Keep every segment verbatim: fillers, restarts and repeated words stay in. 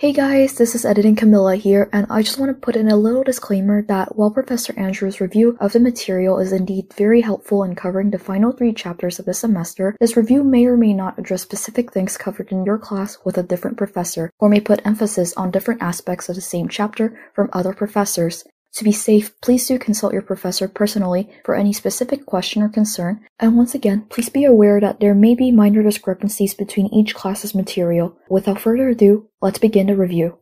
Hey guys, this is Editing Camilla here, and I just want to put in a little disclaimer that while Professor Andrew's review of the material is indeed very helpful in covering the final three chapters of the semester, this review may or may not address specific things covered in your class with a different professor, or may put emphasis on different aspects of the same chapter from other professors. To be safe, please do consult your professor personally for any specific question or concern, and once again, please be aware that there may be minor discrepancies between each class's material. Without further ado, let's begin the review.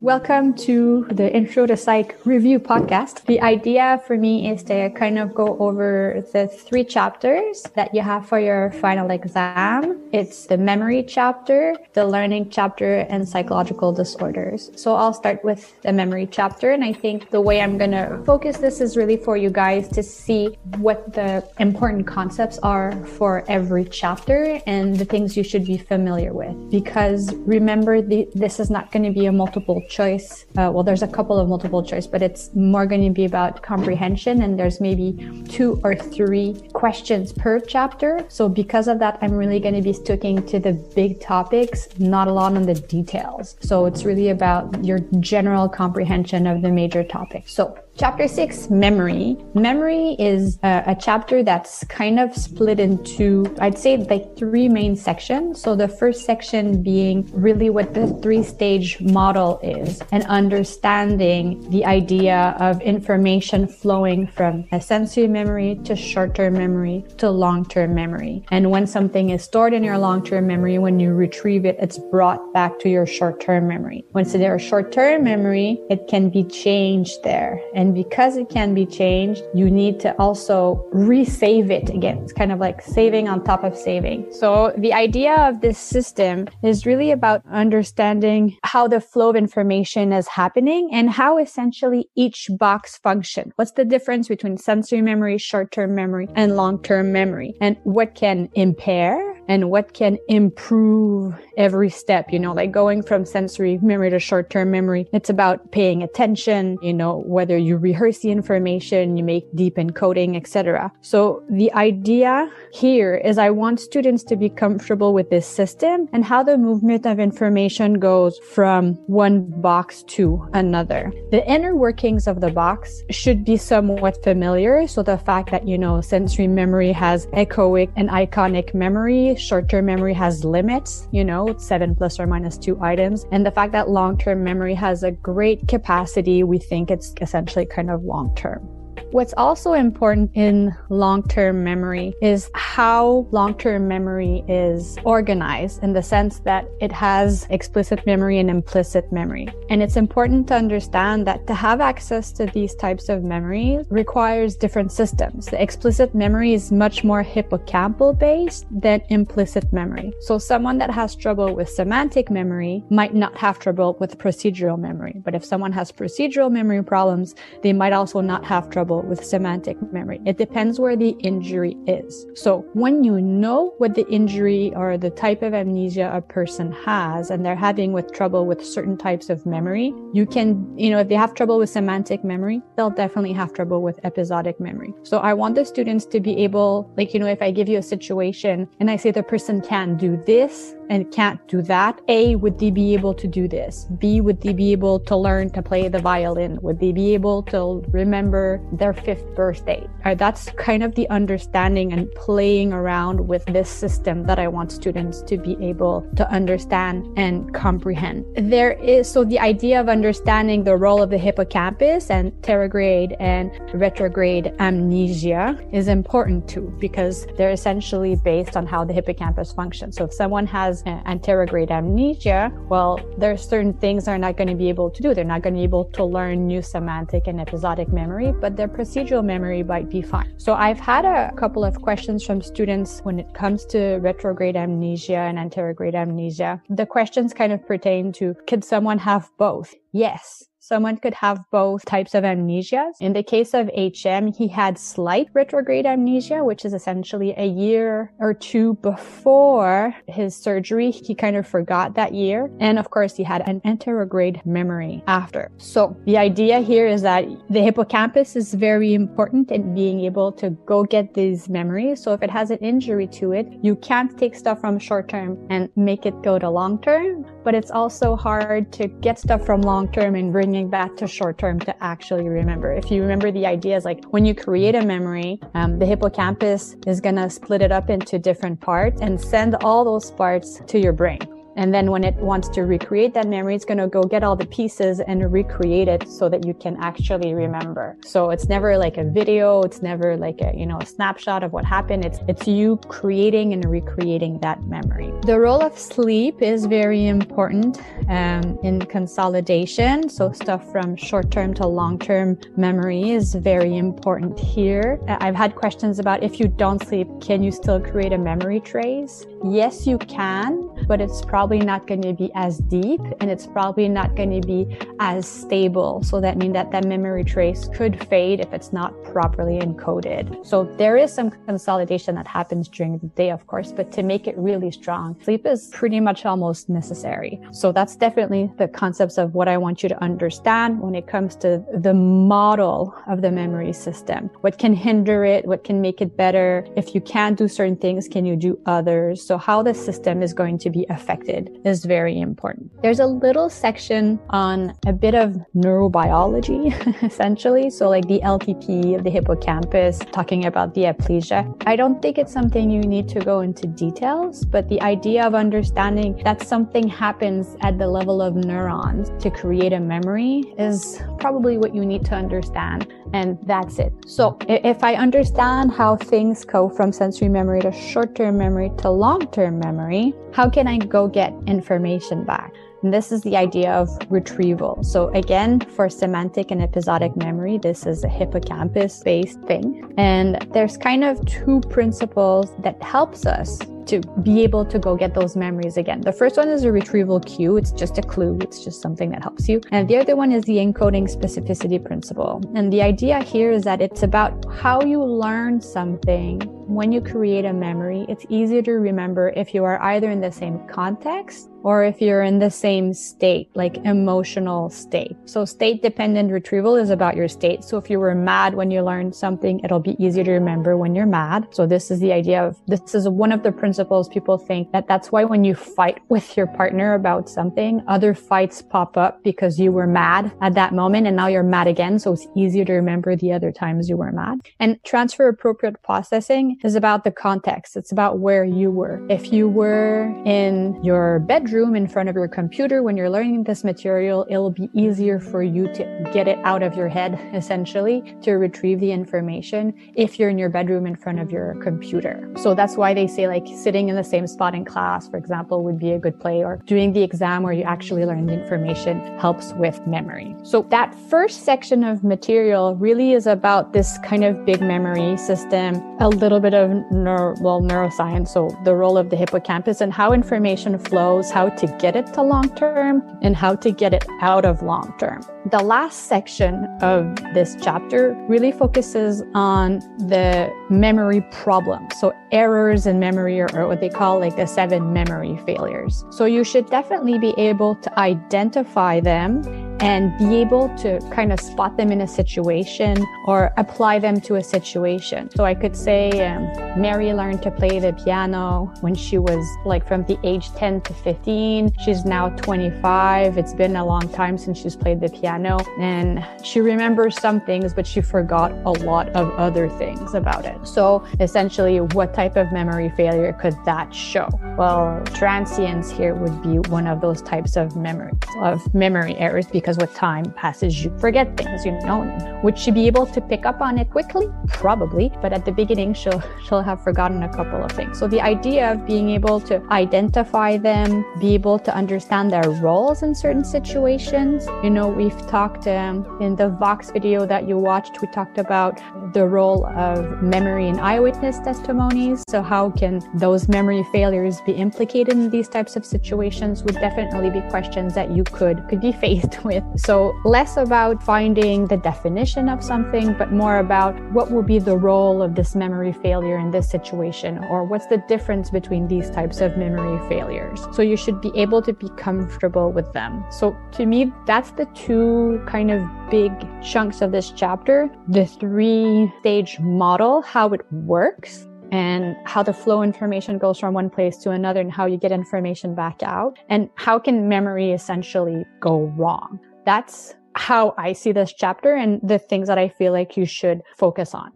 Welcome to the Intro to Psych Review Podcast. The idea for me is to kind of go over the three chapters that you have for your final exam. It's the memory chapter, the learning chapter, and psychological disorders. So I'll start with the memory chapter. And I think the way I'm going to focus this is really for you guys to see what the important concepts are for every chapter and the things you should be familiar with. Because remember, the, this is not going to be a multiple choice. choice. Uh, well, there's a couple of multiple choice, but it's more going to be about comprehension, and there's maybe two or three questions per chapter. So because of that, I'm really going to be sticking to the big topics, not a lot on the details. So it's really about your general comprehension of the major topics. So Chapter six, memory. Memory is uh, a chapter that's kind of split into, I'd say, like three main sections. So the first section being really what the three-stage model is and understanding the idea of information flowing from a sensory memory to short-term memory to long-term memory. And when something is stored in your long-term memory, when you retrieve it, it's brought back to your short-term memory. Once it's in your short-term memory, it can be changed there. And And because it can be changed, you need to also resave it again. It's kind of like saving on top of saving. So the idea of this system is really about understanding how the flow of information is happening and how essentially each box functions. What's the difference between sensory memory, short-term memory, and long-term memory? And what can impair? And what can improve every step, you know, like going from sensory memory to short-term memory. It's about paying attention, you know, whether you rehearse the information, you make deep encoding, et cetera. So the idea here is I want students to be comfortable with this system and how the movement of information goes from one box to another. The inner workings of the box should be somewhat familiar. So the fact that, you know, sensory memory has echoic and iconic memory. Short-term memory has limits, you know, seven plus or minus two items. And the fact that long-term memory has a great capacity, we think it's essentially kind of long-term. What's also important in long-term memory is how long-term memory is organized in the sense that it has explicit memory and implicit memory. And it's important to understand that to have access to these types of memories requires different systems. The explicit memory is much more hippocampal based than implicit memory. So someone that has trouble with semantic memory might not have trouble with procedural memory. But if someone has procedural memory problems, they might also not have trouble with semantic memory. It depends where the injury is. So when you know what the injury or the type of amnesia a person has and they're having with trouble with certain types of memory, you can, you know, if they have trouble with semantic memory, they'll definitely have trouble with episodic memory. So I want the students to be able, like, you know, if I give you a situation and I say the person can do this and can't do that, A, would they be able to do this? B, would they be able to learn to play the violin? Would they be able to remember their fifth birthday? Right, that's kind of the understanding and playing around with this system that I want students to be able to understand and comprehend. There is, so the idea of understanding the role of the hippocampus and anterograde and retrograde amnesia is important too, because they're essentially based on how the hippocampus functions. So if someone has anterograde amnesia, well, there are certain things they're not going to be able to do. They're not going to be able to learn new semantic and episodic memory, but their procedural memory might be fine. So I've had a couple of questions from students when it comes to retrograde amnesia and anterograde amnesia. The questions kind of pertain to, could someone have both? Yes. Someone could have both types of amnesias. In the case of H M, he had slight retrograde amnesia, which is essentially a year or two before his surgery. He kind of forgot that year. And of course, he had an anterograde memory after. So the idea here is that the hippocampus is very important in being able to go get these memories. So if it has an injury to it, you can't take stuff from short term and make it go to long term. But it's also hard to get stuff from long term and bring back to short term to actually remember. If you remember the ideas, like when you create a memory, um, the hippocampus is going to split it up into different parts and send all those parts to your brain. And then when it wants to recreate that memory, it's going to go get all the pieces and recreate it so that you can actually remember. So it's never like a video. It's never like a, you know, a snapshot of what happened. It's, it's you creating and recreating that memory. The role of sleep is very important um, in consolidation. So stuff from short-term to long-term memory is very important here. I've had questions about if you don't sleep, can you still create a memory trace? Yes, you can, but it's probably probably not going to be as deep, and it's probably not going to be as stable. So that means that that memory trace could fade if it's not properly encoded. So there is some consolidation that happens during the day, of course, but to make it really strong, sleep is pretty much almost necessary. So that's definitely the concepts of what I want you to understand when it comes to the model of the memory system. What can hinder it? What can make it better? If you can't do certain things, can you do others? So how the system is going to be affected is very important. There's a little section on a bit of neurobiology, essentially. So like the L T P of the hippocampus, talking about the aplysia. I don't think it's something you need to go into details, but the idea of understanding that something happens at the level of neurons to create a memory is probably what you need to understand. And that's it. So if I understand how things go from sensory memory to short-term memory to long-term memory, how can I go get information back? And this is the idea of retrieval. So again, for semantic and episodic memory, this is a hippocampus-based thing. And there's kind of two principles that helps us to be able to go get those memories again. The first one is a retrieval cue. It's just a clue. It's just something that helps you. And the other one is the encoding specificity principle. And the idea here is that it's about how you learn something. When you create a memory, it's easier to remember if you are either in the same context or if you're in the same state, like emotional state. So state-dependent retrieval is about your state. So if you were mad when you learned something, it'll be easier to remember when you're mad. So this is the idea of, this is one of the principles Principles, people think that that's why when you fight with your partner about something, other fights pop up because you were mad at that moment and now you're mad again. So it's easier to remember the other times you were mad. And transfer appropriate processing is about the context. It's about where you were. If you were in your bedroom in front of your computer when you're learning this material, it'll be easier for you to get it out of your head, essentially, to retrieve the information if you're in your bedroom in front of your computer. So that's why they say, like, sitting in the same spot in class, for example, would be a good play, or doing the exam where you actually learn the information helps with memory. So that first section of material really is about this kind of big memory system, a little bit of neuro, well, neuroscience, so the role of the hippocampus and how information flows, how to get it to long-term and how to get it out of long-term. The last section of this chapter really focuses on the memory problem. So errors in memory, or, or what they call like the seven memory failures. So you should definitely be able to identify them and be able to kind of spot them in a situation or apply them to a situation. So I could say um, Mary learned to play the piano when she was like from the age ten to fifteen. She's now twenty-five. It's been a long time since she's played the piano, and she remembers some things, but she forgot a lot of other things about it. So essentially, what type of memory failure could that show? Well, transience here would be one of those types of memory, of memory errors, because Because with time passes, you forget things, you know. Would she be able to pick up on it quickly? Probably. But at the beginning, she'll, she'll have forgotten a couple of things. So the idea of being able to identify them, be able to understand their roles in certain situations. You know, we've talked um, in the Vox video that you watched, we talked about the role of memory and eyewitness testimonies. So how can those memory failures be implicated in these types of situations would definitely be questions that you could, could be faced with it. So less about finding the definition of something, but more about what will be the role of this memory failure in this situation, or what's the difference between these types of memory failures. So you should be able to be comfortable with them. So to me, that's the two kind of big chunks of this chapter, the three-stage model, how it works, and how the flow information goes from one place to another, and how you get information back out, and how can memory essentially go wrong. That's how I see this chapter and the things that I feel like you should focus on.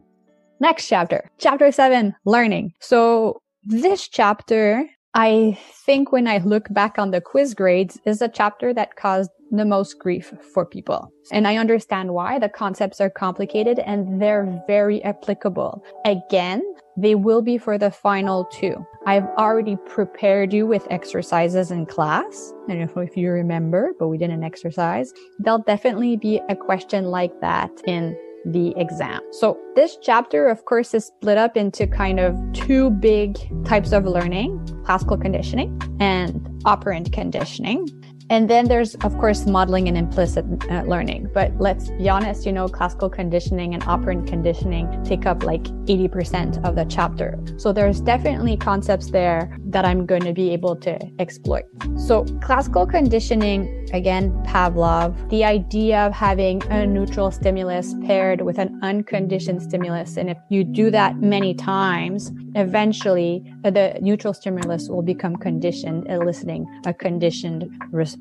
Next chapter, chapter seven, learning. So this chapter, I think when I look back on the quiz grades, is a chapter that caused the most grief for people. And I understand why. The concepts are complicated and they're very applicable. Again, they will be for the final two. I've already prepared you with exercises in class. I don't know if you remember, but we did an exercise. There'll definitely be a question like that in the exam. So this chapter, of course, is split up into kind of two big types of learning, classical conditioning and operant conditioning. And then there's, of course, modeling and implicit uh, learning. But let's be honest, you know, classical conditioning and operant conditioning take up like eighty percent of the chapter. So there's definitely concepts there that I'm going to be able to exploit. So classical conditioning, again, Pavlov, the idea of having a neutral stimulus paired with an unconditioned stimulus. And if you do that many times, eventually the neutral stimulus will become conditioned, eliciting a conditioned response.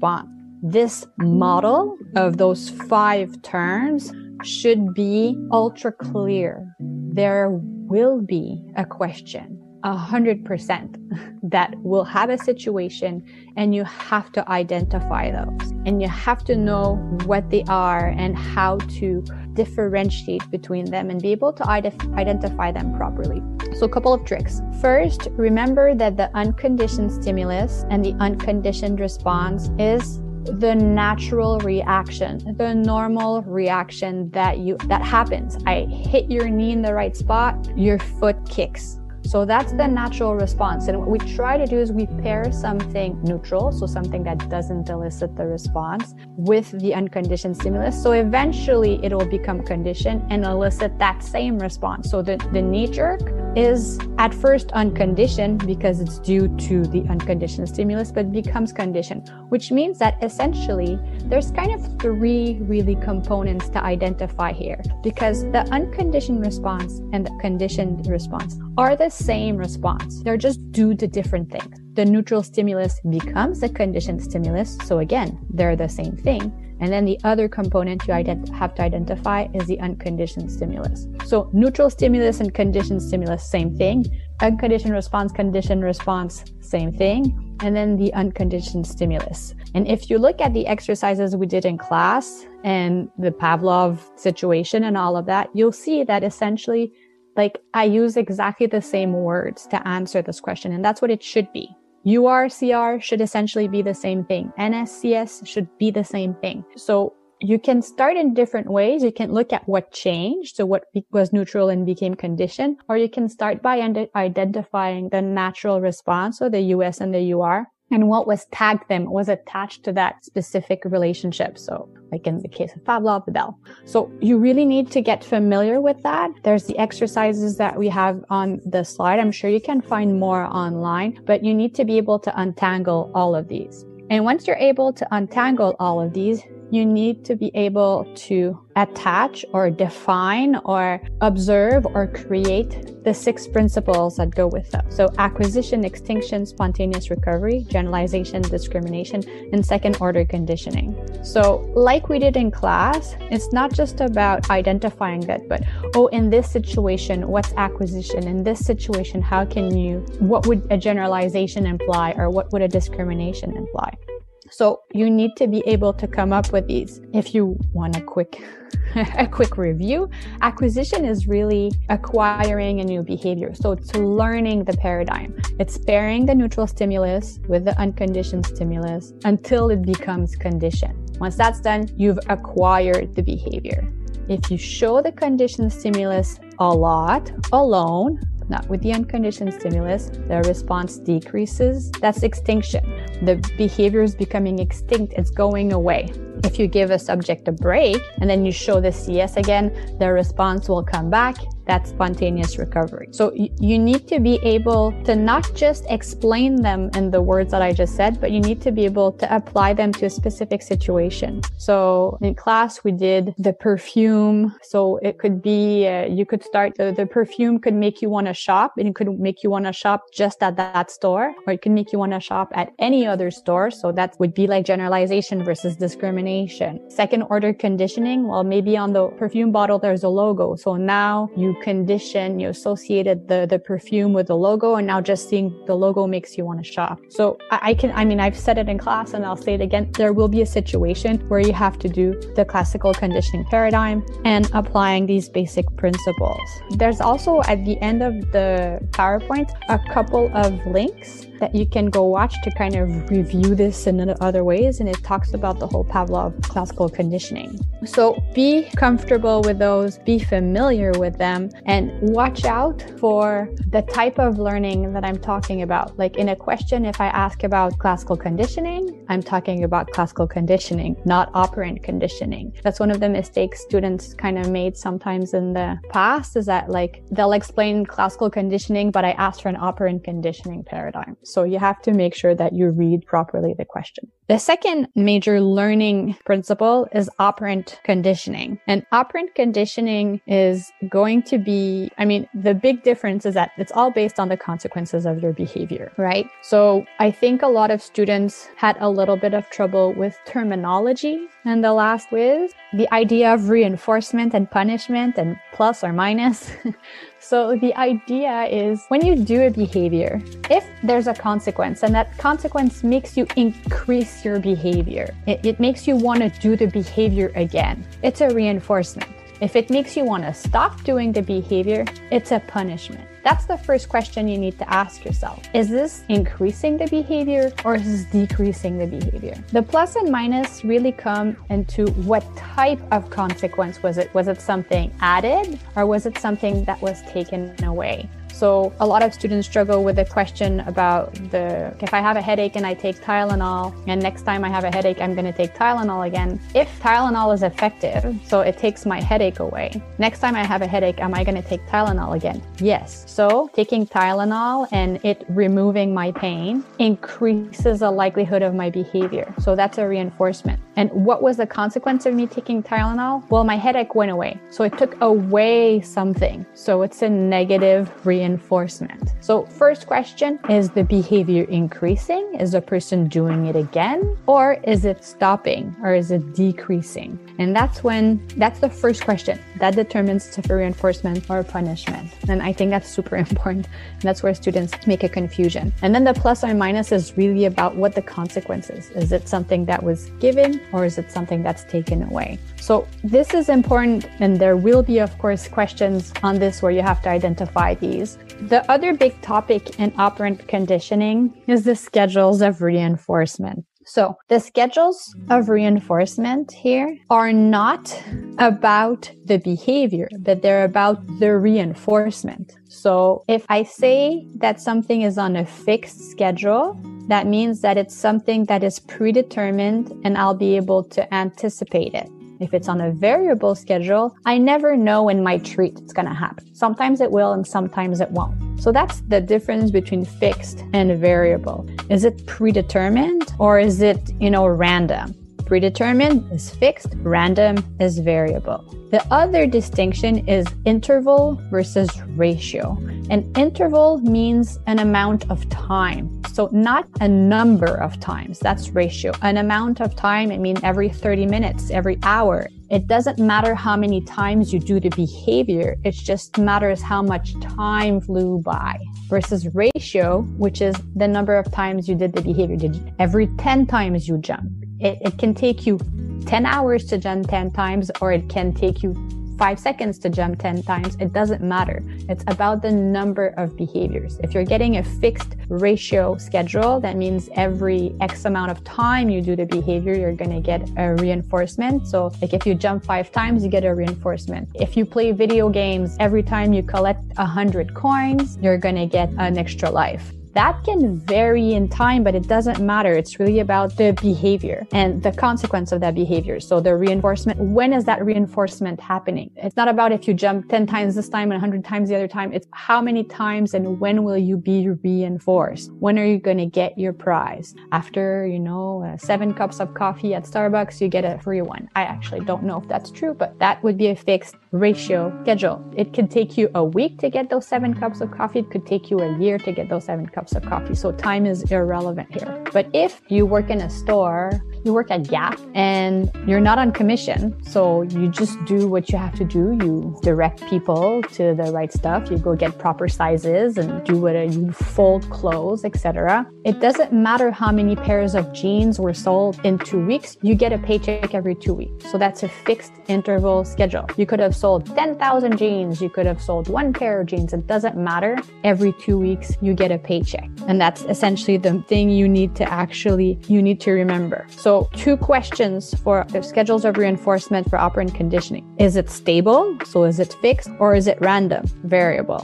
This model of those five terms should be ultra clear. There will be a question, a hundred percent, that will have a situation, and you have to identify those. And you have to know what they are and how to differentiate between them and be able to ident- identify them properly. So a couple of tricks. First, remember that the unconditioned stimulus and the unconditioned response is the natural reaction, the normal reaction that you that happens. I hit your knee in the right spot, your foot kicks. So that's the natural response. And what we try to do is we pair something neutral, so something that doesn't elicit the response, with the unconditioned stimulus. So eventually it will become conditioned and elicit that same response. So the, the knee jerk is at first unconditioned because it's due to the unconditioned stimulus, but becomes conditioned, which means that essentially there's kind of three really components to identify here, because the unconditioned response and the conditioned response are the same response. They're just due to different things. The neutral stimulus becomes a conditioned stimulus. So again, they're the same thing. And then the other component you ident- have to identify is the unconditioned stimulus. So neutral stimulus and conditioned stimulus, same thing. Unconditioned response, conditioned response, same thing. And then the unconditioned stimulus. And if you look at the exercises we did in class and the Pavlov situation and all of that, you'll see that essentially, like, I use exactly the same words to answer this question, and that's what it should be. U R C R should essentially be the same thing. N S C S should be the same thing. So you can start in different ways. You can look at what changed, so what was neutral and became conditioned, or you can start by ind- identifying the natural response, so the U S and the U R, and what was tagged them, was attached to that specific relationship. So like in the case of Pavlov, the bell. So you really need to get familiar with that. There's the exercises that we have on the slide. I'm sure you can find more online, but you need to be able to untangle all of these. And once you're able to untangle all of these, you need to be able to attach or define or observe or create the six principles that go with them. So acquisition, extinction, spontaneous recovery, generalization, discrimination, and second order conditioning. So like we did in class, it's not just about identifying that, but, oh, in this situation, what's acquisition? In this situation, how can you, what would a generalization imply, or what would a discrimination imply? So you need to be able to come up with these. If you want a quick, a quick review, acquisition is really acquiring a new behavior. So it's learning the paradigm. It's pairing the neutral stimulus with the unconditioned stimulus until it becomes conditioned. Once that's done, you've acquired the behavior. If you show the conditioned stimulus a lot, alone, not with the unconditioned stimulus, the response decreases. That's extinction. The behavior is becoming extinct. It's going away. If you give a subject a break and then you show the C S again, their response will come back. That's spontaneous recovery. So y- you need to be able to not just explain them in the words that I just said, but you need to be able to apply them to a specific situation. So in class, we did the perfume. So it could be, uh, you could start, uh, the perfume could make you want to shop, and it could make you want to shop just at that store, or it could make you want to shop at any other store. So that would be like generalization versus discrimination. Second order conditioning. Well, maybe on the perfume bottle, there's a logo. So now you condition, you associated the, the perfume with the logo, and now just seeing the logo makes you want to shop. So I, I can, I mean, I've said it in class and I'll say it again. There will be a situation where you have to do the classical conditioning paradigm and applying these basic principles. There's also at the end of the PowerPoint, a couple of links that you can go watch to kind of review this in other ways. And it talks about the whole Pavlov classical conditioning. So be comfortable with those, be familiar with them, and watch out for the type of learning that I'm talking about. Like in a question, if I ask about classical conditioning, I'm talking about classical conditioning, not operant conditioning. That's one of the mistakes students kind of made sometimes in the past, is that like they'll explain classical conditioning, but I asked for an operant conditioning paradigm. So you have to make sure that you read properly the question. The second major learning principle is operant conditioning. And operant conditioning is going to be, I mean, the big difference is that it's all based on the consequences of your behavior, right? So I think a lot of students had a little bit of trouble with terminology in the last quiz. The idea of reinforcement and punishment and plus or minus. So the idea is when you do a behavior, if there's a consequence and that consequence makes you increase your behavior, it, it makes you want to do the behavior again, it's a reinforcement. If it makes you want to stop doing the behavior, it's a punishment. That's the first question you need to ask yourself. Is this increasing the behavior or is this decreasing the behavior? The plus and minus really come into what type of consequence was it? Was it something added or was it something that was taken away? So a lot of students struggle with the question about the, if I have a headache and I take Tylenol, and next time I have a headache, I'm going to take Tylenol again. If Tylenol is effective, so it takes my headache away. Next time I have a headache, am I going to take Tylenol again? Yes. So taking Tylenol and it removing my pain increases the likelihood of my behavior. So that's a reinforcement. And what was the consequence of me taking Tylenol? Well, my headache went away. So it took away something. So it's a negative reinforcement. Enforcement. So first question, is the behavior increasing? Is the person doing it again? Or is it stopping? Or is it decreasing? And that's when, that's the first question that determines if a reinforcement or a punishment. And I think that's super important. And that's where students make a confusion. And then the plus or minus is really about what the consequence is. Is it something that was given or is it something that's taken away? So this is important. And there will be, of course, questions on this where you have to identify these. The other big topic in operant conditioning is the schedules of reinforcement. So the schedules of reinforcement here are not about the behavior, but they're about the reinforcement. So if I say that something is on a fixed schedule, that means that it's something that is predetermined and I'll be able to anticipate it. If it's on a variable schedule, I never know when my treat is going to happen. Sometimes it will and sometimes it won't. So that's the difference between fixed and variable. Is it predetermined or is it, you know, random? Predetermined is fixed, random is variable. The other distinction is interval versus ratio. An interval means an amount of time. So not a number of times, that's ratio. An amount of time, I mean every thirty minutes, every hour. It doesn't matter how many times you do the behavior, it just matters how much time flew by. Versus ratio, which is the number of times you did the behavior. Did you, every ten times you jump. It, it can take you ten hours to jump ten times, or it can take you five seconds to jump ten times. It doesn't matter. It's about the number of behaviors. If you're getting a fixed ratio schedule, that means every X amount of time you do the behavior, you're going to get a reinforcement. So like if you jump five times, you get a reinforcement. If you play video games, every time you collect one hundred coins, you're going to get an extra life. that can vary in time, but it doesn't matter. It's really about the behavior and the consequence of that behavior. So the reinforcement, when is that reinforcement happening? It's not about if you jump ten times this time and one hundred times the other time. It's how many times and when will you be reinforced? When are you going to get your prize? After, you know, uh, seven cups of coffee at Starbucks, you get a free one. I actually don't know if that's true, but that would be a fixed ratio schedule. It could take you a week to get those seven cups of coffee. It could take you a year to get those seven cups of coffee. So time is irrelevant here. But if you work in a store, you work at Gap and you're not on commission, so you just do what you have to do. You direct people to the right stuff. You go get proper sizes and do what you fold clothes, et cetera. It doesn't matter how many pairs of jeans were sold in two weeks. You get a paycheck every two weeks. So that's a fixed interval schedule. You could have sold ten thousand jeans. You could have sold one pair of jeans. It doesn't matter. Every two weeks, you get a paycheck. And that's essentially the thing you need to actually, you need to remember. So two questions for the schedules of reinforcement for operant conditioning. Is it stable? So is it fixed or is it random, variable?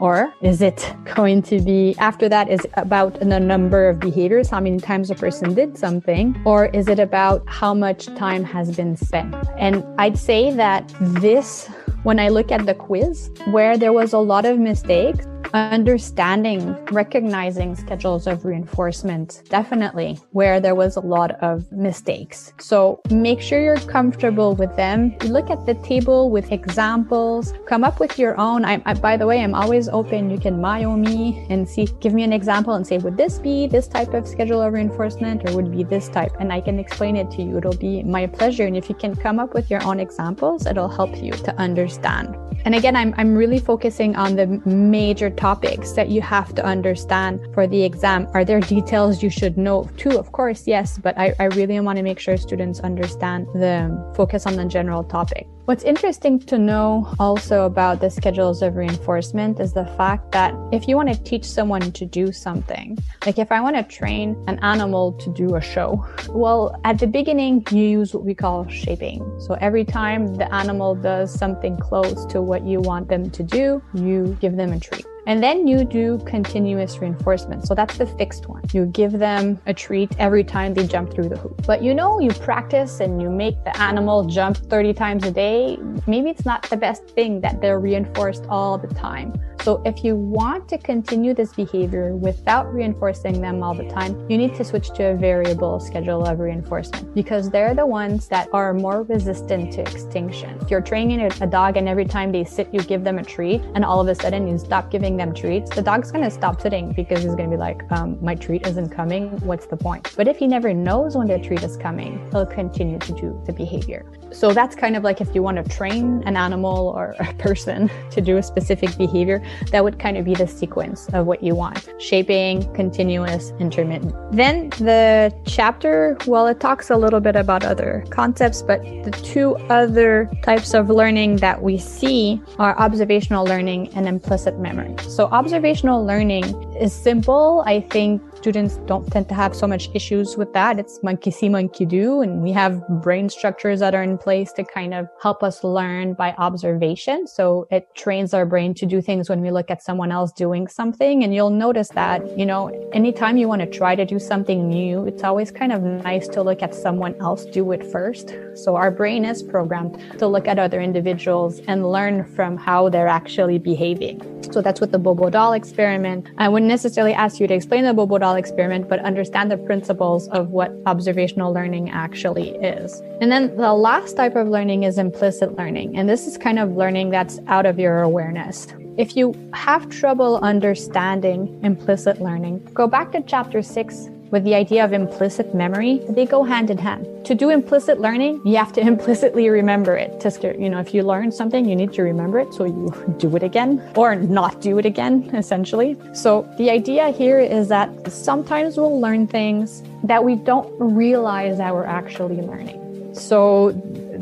Or is it going to be, after that is about the number of behaviors, how many times a person did something, or is it about how much time has been spent? And I'd say that this, when I look at the quiz, where there was a lot of mistakes, understanding, recognizing schedules of reinforcement, definitely where there was a lot of mistakes. So make sure you're comfortable with them. Look at the table with examples, come up with your own. I, I, by the way, I'm always open. You can mayo me and see, give me an example and say, would this be this type of schedule of reinforcement or would be this type? And I can explain it to you. It'll be my pleasure. And if you can come up with your own examples, it'll help you to understand. And again, I'm, I'm really focusing on the major topics that you have to understand for the exam. Are there details you should know too? Of course, yes, but I, I really want to make sure students understand the focus on the general topic. What's interesting to know also about the schedules of reinforcement is the fact that if you want to teach someone to do something, like if I want to train an animal to do a show, well, at the beginning, you use what we call shaping. So every time the animal does something close to what you want them to do, you give them a treat. And then you do continuous reinforcement. So that's the fixed one. You give them a treat every time they jump through the hoop. But you know, you practice and you make the animal jump thirty times a day. Maybe it's not the best thing that they're reinforced all the time. So if you want to continue this behavior without reinforcing them all the time, you need to switch to a variable schedule of reinforcement because they're the ones that are more resistant to extinction. If you're training a dog and every time they sit, you give them a treat and all of a sudden you stop giving them treats, the dog's going to stop sitting because he's going to be like, um, my treat isn't coming. What's the point? But if he never knows when the treat is coming, he'll continue to do the behavior. So that's kind of like if you want to train an animal or a person to do a specific behavior, that would kind of be the sequence of what you want. Shaping, continuous, intermittent. Then the chapter, well, it talks a little bit about other concepts, but the two other types of learning that we see are observational learning and implicit memory. So observational learning is simple. I think students don't tend to have so much issues with that. It's monkey see, monkey do, and we have brain structures that are in place to kind of help us learn by observation. So it trains our brain to do things when we look at someone else doing something. And you'll notice that, you know, anytime you want to try to do something new, it's always kind of nice to look at someone else do it first. So our brain is programmed to look at other individuals and learn from how they're actually behaving. So that's what the Bobo doll experiment. I wouldn't necessarily ask you to explain the Bobo doll experiment, but understand the principles of what observational learning actually is. And then the last type of learning is implicit learning. And this is kind of learning that's out of your awareness. If you have trouble understanding implicit learning, go back to chapter six with the idea of implicit memory. They go hand in hand. To do implicit learning, you have to implicitly remember it. To, you know, if you learn something, you need to remember it, so you do it again or not do it again, essentially. So the idea here is that sometimes we'll learn things that we don't realize that we're actually learning. So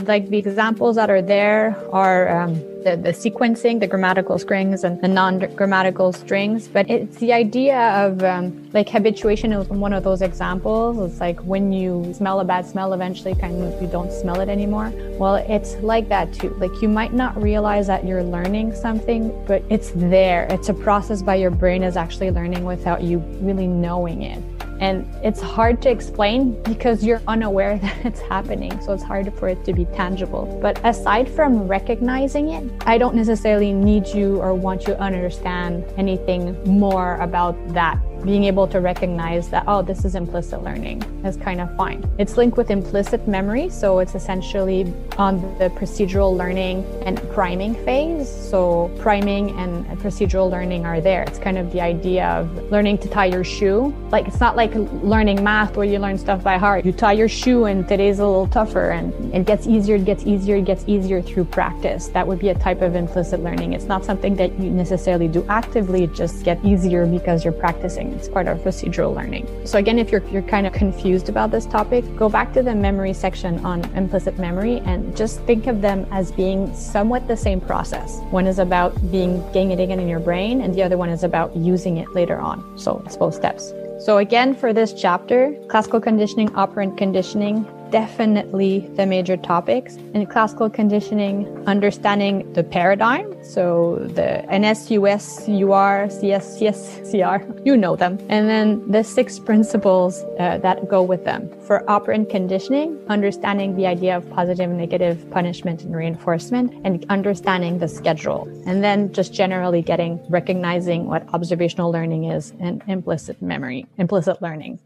like the examples that are there are um, the, the sequencing, the grammatical strings and the non-grammatical strings. But it's the idea of um, like habituation is one of those examples. It's like when you smell a bad smell, eventually kind of you don't smell it anymore. Well, it's like that too. Like you might not realize that you're learning something, but it's there. It's a process by your brain is actually learning without you really knowing it. And it's hard to explain because you're unaware that it's happening. So it's hard for it to be tangible. But aside from recognizing it, I don't necessarily need you or want you to understand anything more about that. Being able to recognize that, oh, this is implicit learning is kind of fine. It's linked with implicit memory. So it's essentially on the procedural learning and priming phase. So priming and procedural learning are there. It's kind of the idea of learning to tie your shoe. Like, it's not like learning math where you learn stuff by heart. You tie your shoe and today's a little tougher and it gets easier, it gets easier, it gets easier through practice. That would be a type of implicit learning. It's not something that you necessarily do actively. It just gets easier because you're practicing. It's part of procedural learning. So again, if you're you're kind of confused about this topic, go back to the memory section on implicit memory and just think of them as being somewhat the same process. One is about being getting it again in your brain, and the other one is about using it later on. So it's both steps. So again, for this chapter, classical conditioning, operant conditioning, definitely the major topics. In classical conditioning, understanding the paradigm. So the N S, U S, U R, C S, C S, C R, you know them. And then the six principles uh, that go with them. For operant conditioning, understanding the idea of positive and negative punishment and reinforcement and understanding the schedule. And then just generally getting, recognizing what observational learning is and implicit memory, implicit learning.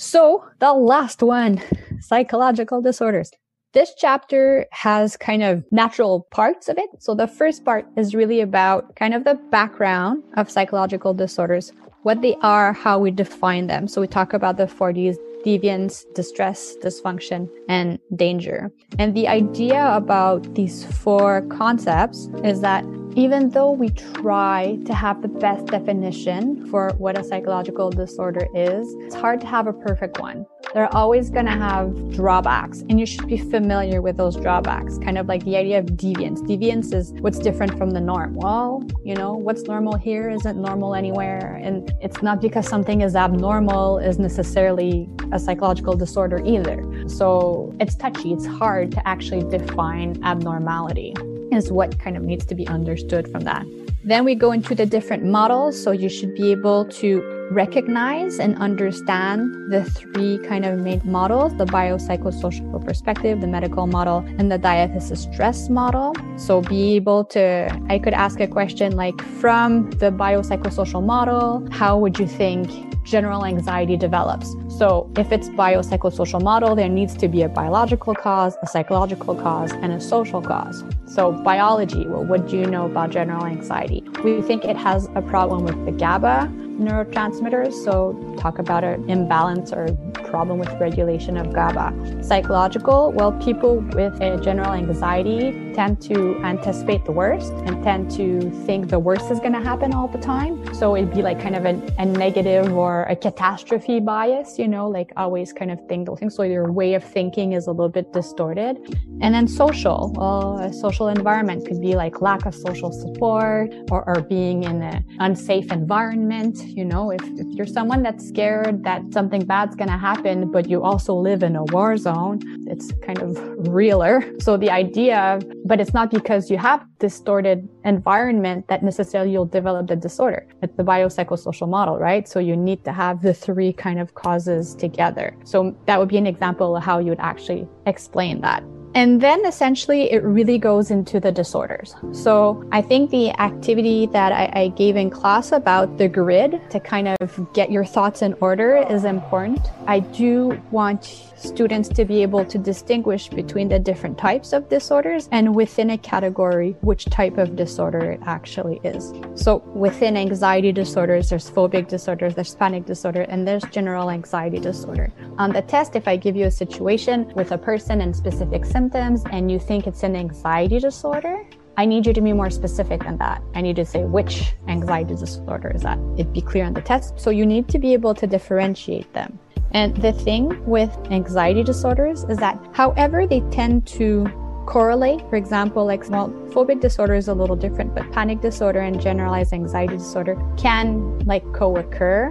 So the last one, psychological disorders. This chapter has kind of natural parts of it. So the first part is really about kind of the background of psychological disorders, what they are, how we define them. So we talk about the four Ds. Deviance, distress, dysfunction, and danger. And the idea about these four concepts is that even though we try to have the best definition for what a psychological disorder is, it's hard to have a perfect one. They're always going to have drawbacks, and you should be familiar with those drawbacks. Kind of like the idea of deviance. Deviance is what's different from the norm. Well, you know, what's normal here isn't normal anywhere. And it's not because something is abnormal is necessarily a psychological disorder either. So it's touchy. It's hard to actually define abnormality is what kind of needs to be understood from that. Then we go into the different models. So you should be able to recognize and understand the three kind of main models, the biopsychosocial perspective, the medical model, and the diathesis stress model. So be able to, I could ask a question like, from the biopsychosocial model, how would you think general anxiety develops? So if it's biopsychosocial model, there needs to be a biological cause, a psychological cause, and a social cause. So biology, well, what do you know about general anxiety? We think it has a problem with the GABA neurotransmitters, so talk about an imbalance or problem with regulation of GABA. Psychological, well, people with a general anxiety tend to anticipate the worst and tend to think the worst is going to happen all the time. So it'd be like kind of a, a negative or a catastrophe bias, you know, like always kind of think those things. So your way of thinking is a little bit distorted. And then social, well, a social environment could be like lack of social support or, or being in an unsafe environment. You know, if, if you're someone that's scared that something bad's going to happen, but you also live in a war zone, it's kind of realer. So the idea of, but it's not because you have distorted environment that necessarily you'll develop the disorder. It's the biopsychosocial model, right? So you need to have the three kind of causes together. So that would be an example of how you would actually explain that. And then essentially it really goes into the disorders. So I think the activity that I, I gave in class about the grid to kind of get your thoughts in order is important. I do want students to be able to distinguish between the different types of disorders and within a category, which type of disorder it actually is. So within anxiety disorders, there's phobic disorders, there's panic disorder, and there's general anxiety disorder. On the test, if I give you a situation with a person and specific symptoms and you think it's an anxiety disorder, I need you to be more specific than that. I need to say which anxiety disorder is that. It'd be clear on the test. So you need to be able to differentiate them. And the thing with anxiety disorders is that however they tend to correlate. For example, like, well, phobic disorder is a little different, but panic disorder and generalized anxiety disorder can like co-occur,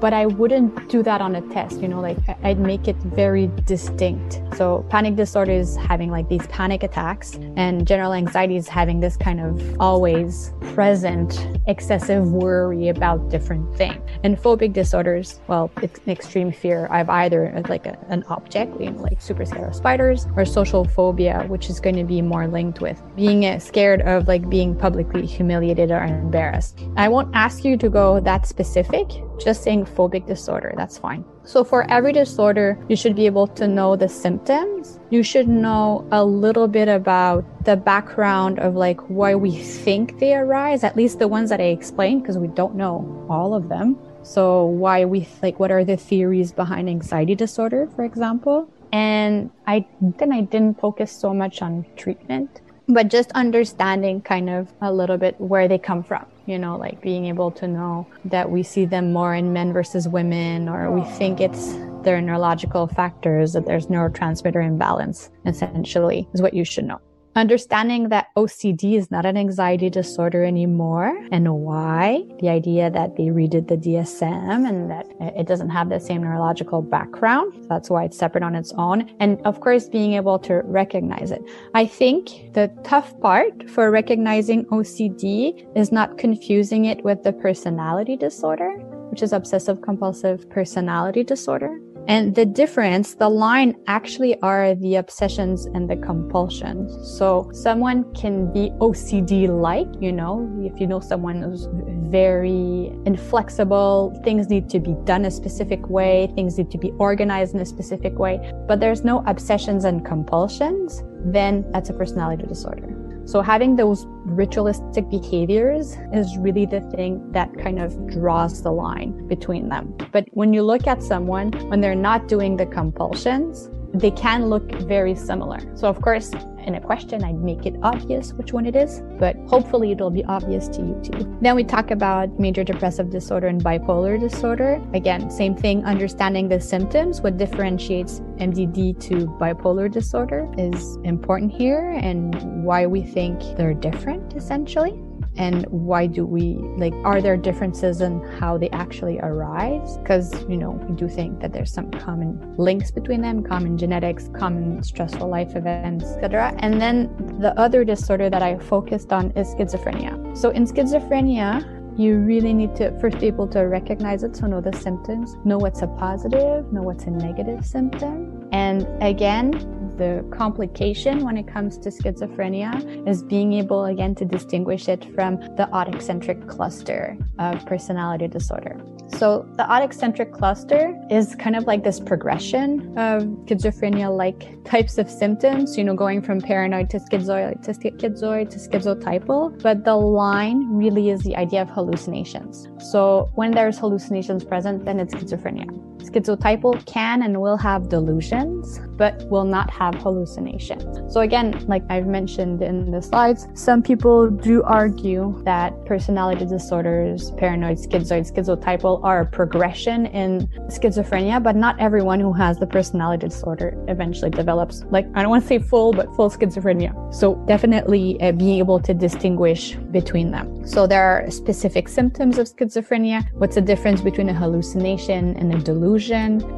but I wouldn't do that on a test, you know, like I'd make it very distinct. So panic disorder is having like these panic attacks, and general anxiety is having this kind of always present excessive worry about different things. And phobic disorders, well, it's an extreme fear. I have either like a, an object, you know, like super scared of spiders, or social phobia, which is going to be more linked with being scared of like being publicly humiliated or embarrassed. I won't ask you to go that specific, just saying phobic disorder, that's fine. So for every disorder, you should be able to know the symptoms. You should know a little bit about the background of like why we think they arise, at least the ones that I explained, because we don't know all of them. So why we like, what are the theories behind anxiety disorder, for example? And I then I didn't focus so much on treatment, but just understanding kind of a little bit where they come from. You know, like being able to know that we see them more in men versus women, or we think it's their neurological factors, that there's neurotransmitter imbalance, essentially, is what you should know. Understanding that O C D is not an anxiety disorder anymore, and why. The idea that they redid the D S M and that it doesn't have the same neurological background. So that's why it's separate on its own. And of course, being able to recognize it. I think the tough part for recognizing O C D is not confusing it with the personality disorder, which is obsessive compulsive personality disorder. And the difference, the line actually are the obsessions and the compulsions. So someone can be O C D-like, you know, if you know someone who's very inflexible, things need to be done a specific way, things need to be organized in a specific way, but there's no obsessions and compulsions, then that's a personality disorder. So having those ritualistic behaviors is really the thing that kind of draws the line between them. But when you look at someone, when they're not doing the compulsions, they can look very similar. So of course, in a question, I'd make it obvious which one it is, but hopefully it'll be obvious to you too. Then we talk about major depressive disorder and bipolar disorder. Again, same thing, understanding the symptoms. What differentiates M D D to bipolar disorder is important here, and why we think they're different, essentially. And why do we, like, are there differences in how they actually arise? Because, you know, we do think that there's some common links between them, common genetics, common stressful life events, et cetera. And then the other disorder that I focused on is schizophrenia. So in schizophrenia, you really need to first be able to recognize it, so know the symptoms, know what's a positive, know what's a negative symptom. And again, the complication when it comes to schizophrenia is being able, again, to distinguish it from the autocentric cluster of personality disorder. So the autocentric cluster is kind of like this progression of schizophrenia-like types of symptoms, you know, going from paranoid to schizoid to schizoid to schizotypal. But the line really is the idea of hallucinations. So when there's hallucinations present, then it's schizophrenia. Schizotypal can and will have delusions, but will not have hallucinations. So again, like I've mentioned in the slides, some people do argue that personality disorders, paranoid, schizoid, schizotypal, are a progression in schizophrenia, but not everyone who has the personality disorder eventually develops, like, I don't want to say full, but full schizophrenia. So definitely uh, being able to distinguish between them. So there are specific symptoms of schizophrenia. What's the difference between a hallucination and a delusion?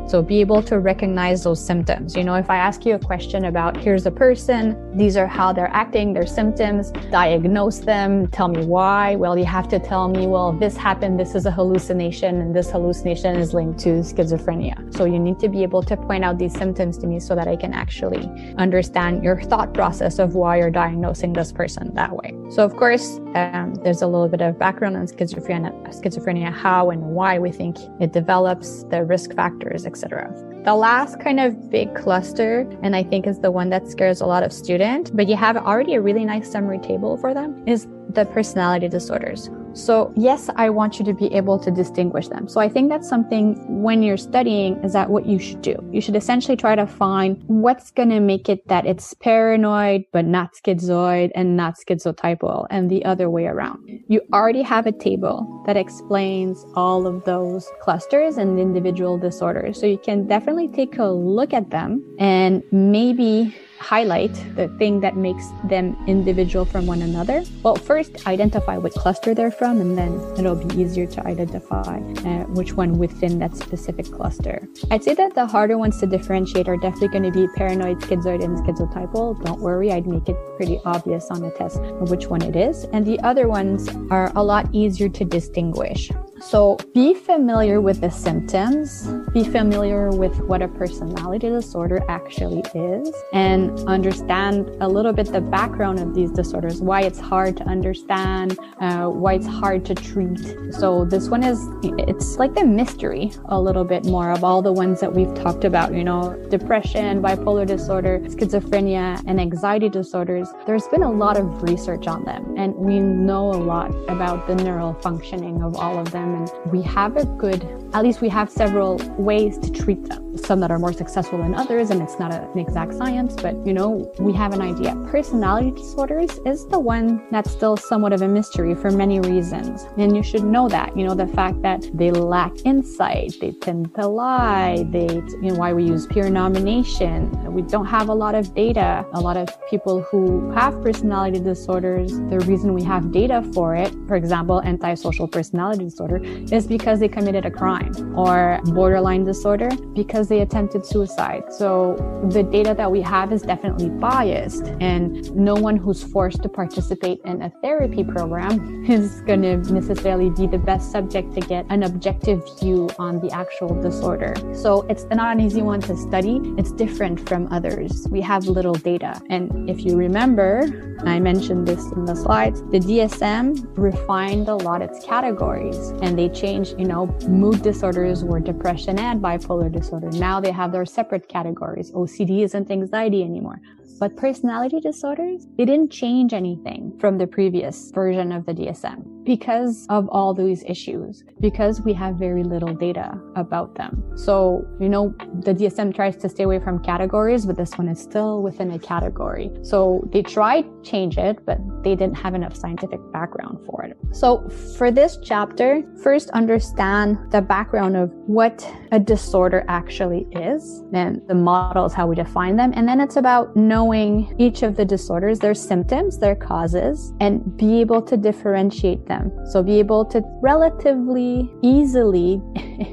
So be able to recognize those symptoms. You know, if I ask you a question about, here's a person, these are how they're acting, their symptoms, diagnose them, tell me why. Well, you have to tell me, well, this happened, this is a hallucination, and this hallucination is linked to schizophrenia. So you need to be able to point out these symptoms to me so that I can actually understand your thought process of why you're diagnosing this person that way. So of course, um, there's a little bit of background on schizophrenia, schizophrenia, how and why we think it develops, the risk factors, et cetera. The last kind of big cluster, and I think is the one that scares a lot of students, but you have already a really nice summary table for them, is the personality disorders. So yes, I want you to be able to distinguish them. So I think that's something when you're studying is that what you should do. You should essentially try to find what's going to make it that it's paranoid, but not schizoid and not schizotypal, and the other way around. You already have a table that explains all of those clusters and individual disorders. So you can definitely take a look at them and maybe highlight the thing that makes them individual from one another. Well, first identify which cluster they're from, and then it'll be easier to identify uh, which one within that specific cluster. I'd say that the harder ones to differentiate are definitely going to be paranoid, schizoid, and schizotypal. Don't worry, I'd make it pretty obvious on the test which one it is. And the other ones are a lot easier to distinguish. So be familiar with the symptoms, be familiar with what a personality disorder actually is, and understand a little bit the background of these disorders, why it's hard to understand, uh, why it's hard to treat. So this one is, it's like the mystery a little bit more of all the ones that we've talked about, you know, depression, bipolar disorder, schizophrenia, and anxiety disorders. There's been a lot of research on them, and we know a lot about the neural functioning of all of them. And we have a good, at least we have several ways to treat them, some that are more successful than others, and it's not a, an exact science, but you know, we have an idea. Personality disorders is the one that's still somewhat of a mystery for many reasons, and you should know that. You know, the fact that they lack insight, they tend to lie, they, you know, why we use peer nomination. We don't have a lot of data. A lot of people who have personality disorders, the reason we have data for it, for example, antisocial personality disorder, is because they committed a crime, or borderline disorder because they attempted suicide. So the data that we have is definitely biased, and no one who's forced to participate in a therapy program is going to necessarily be the best subject to get an objective view on the actual disorder. So it's not an easy one to study. It's different from others. We have little data. And if you remember, I mentioned this in the slides, the D S M refined a lot its categories. And they changed, you know, mood disorders were depression and bipolar disorder. Now they have their separate categories. O C D isn't anxiety anymore. But personality disorders, they didn't change anything from the previous version of the D S M because of all these issues, because we have very little data about them. So, you know, the D S M tries to stay away from categories, but this one is still within a category. So they tried to change it, but they didn't have enough scientific background for it. So for this chapter, first understand the background of what a disorder actually is, and the models, how we define them. And then it's about knowing knowing each of the disorders, their symptoms, their causes, and be able to differentiate them. So be able to relatively easily,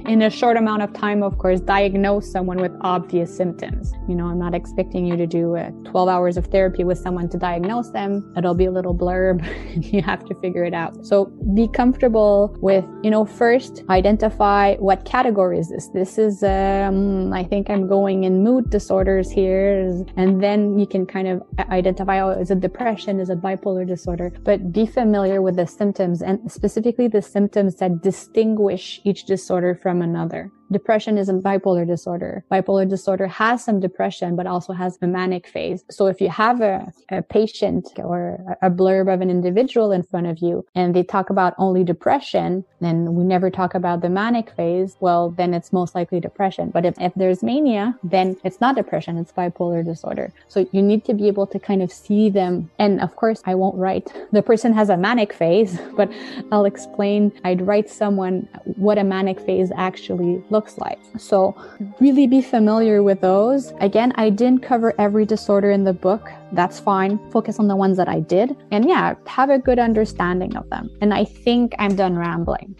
in a short amount of time, of course, diagnose someone with obvious symptoms. You know, I'm not expecting you to do uh, twelve hours of therapy with someone to diagnose them. It'll be a little blurb. You have to figure it out. So be comfortable with, you know, first identify what category is this. This is, um, I think I'm going in mood disorders here. And then you can kind of identify, oh, is it depression? Is it bipolar disorder? But be familiar with the symptoms, and specifically the symptoms that distinguish each disorder from another. Depression isn't bipolar disorder. Bipolar disorder has some depression, but also has a manic phase. So if you have a, a patient or a blurb of an individual in front of you, and they talk about only depression, and we never talk about the manic phase, well, then it's most likely depression. But if, if there's mania, then it's not depression, it's bipolar disorder. So you need to be able to kind of see them. And of course, I won't write, the person has a manic phase, but I'll explain, I'd write someone what a manic phase actually looks like. So really be familiar with those. Again, I didn't cover every disorder in the book. That's fine. Focus on the ones that I did. And yeah, have a good understanding of them. And I think I'm done rambling.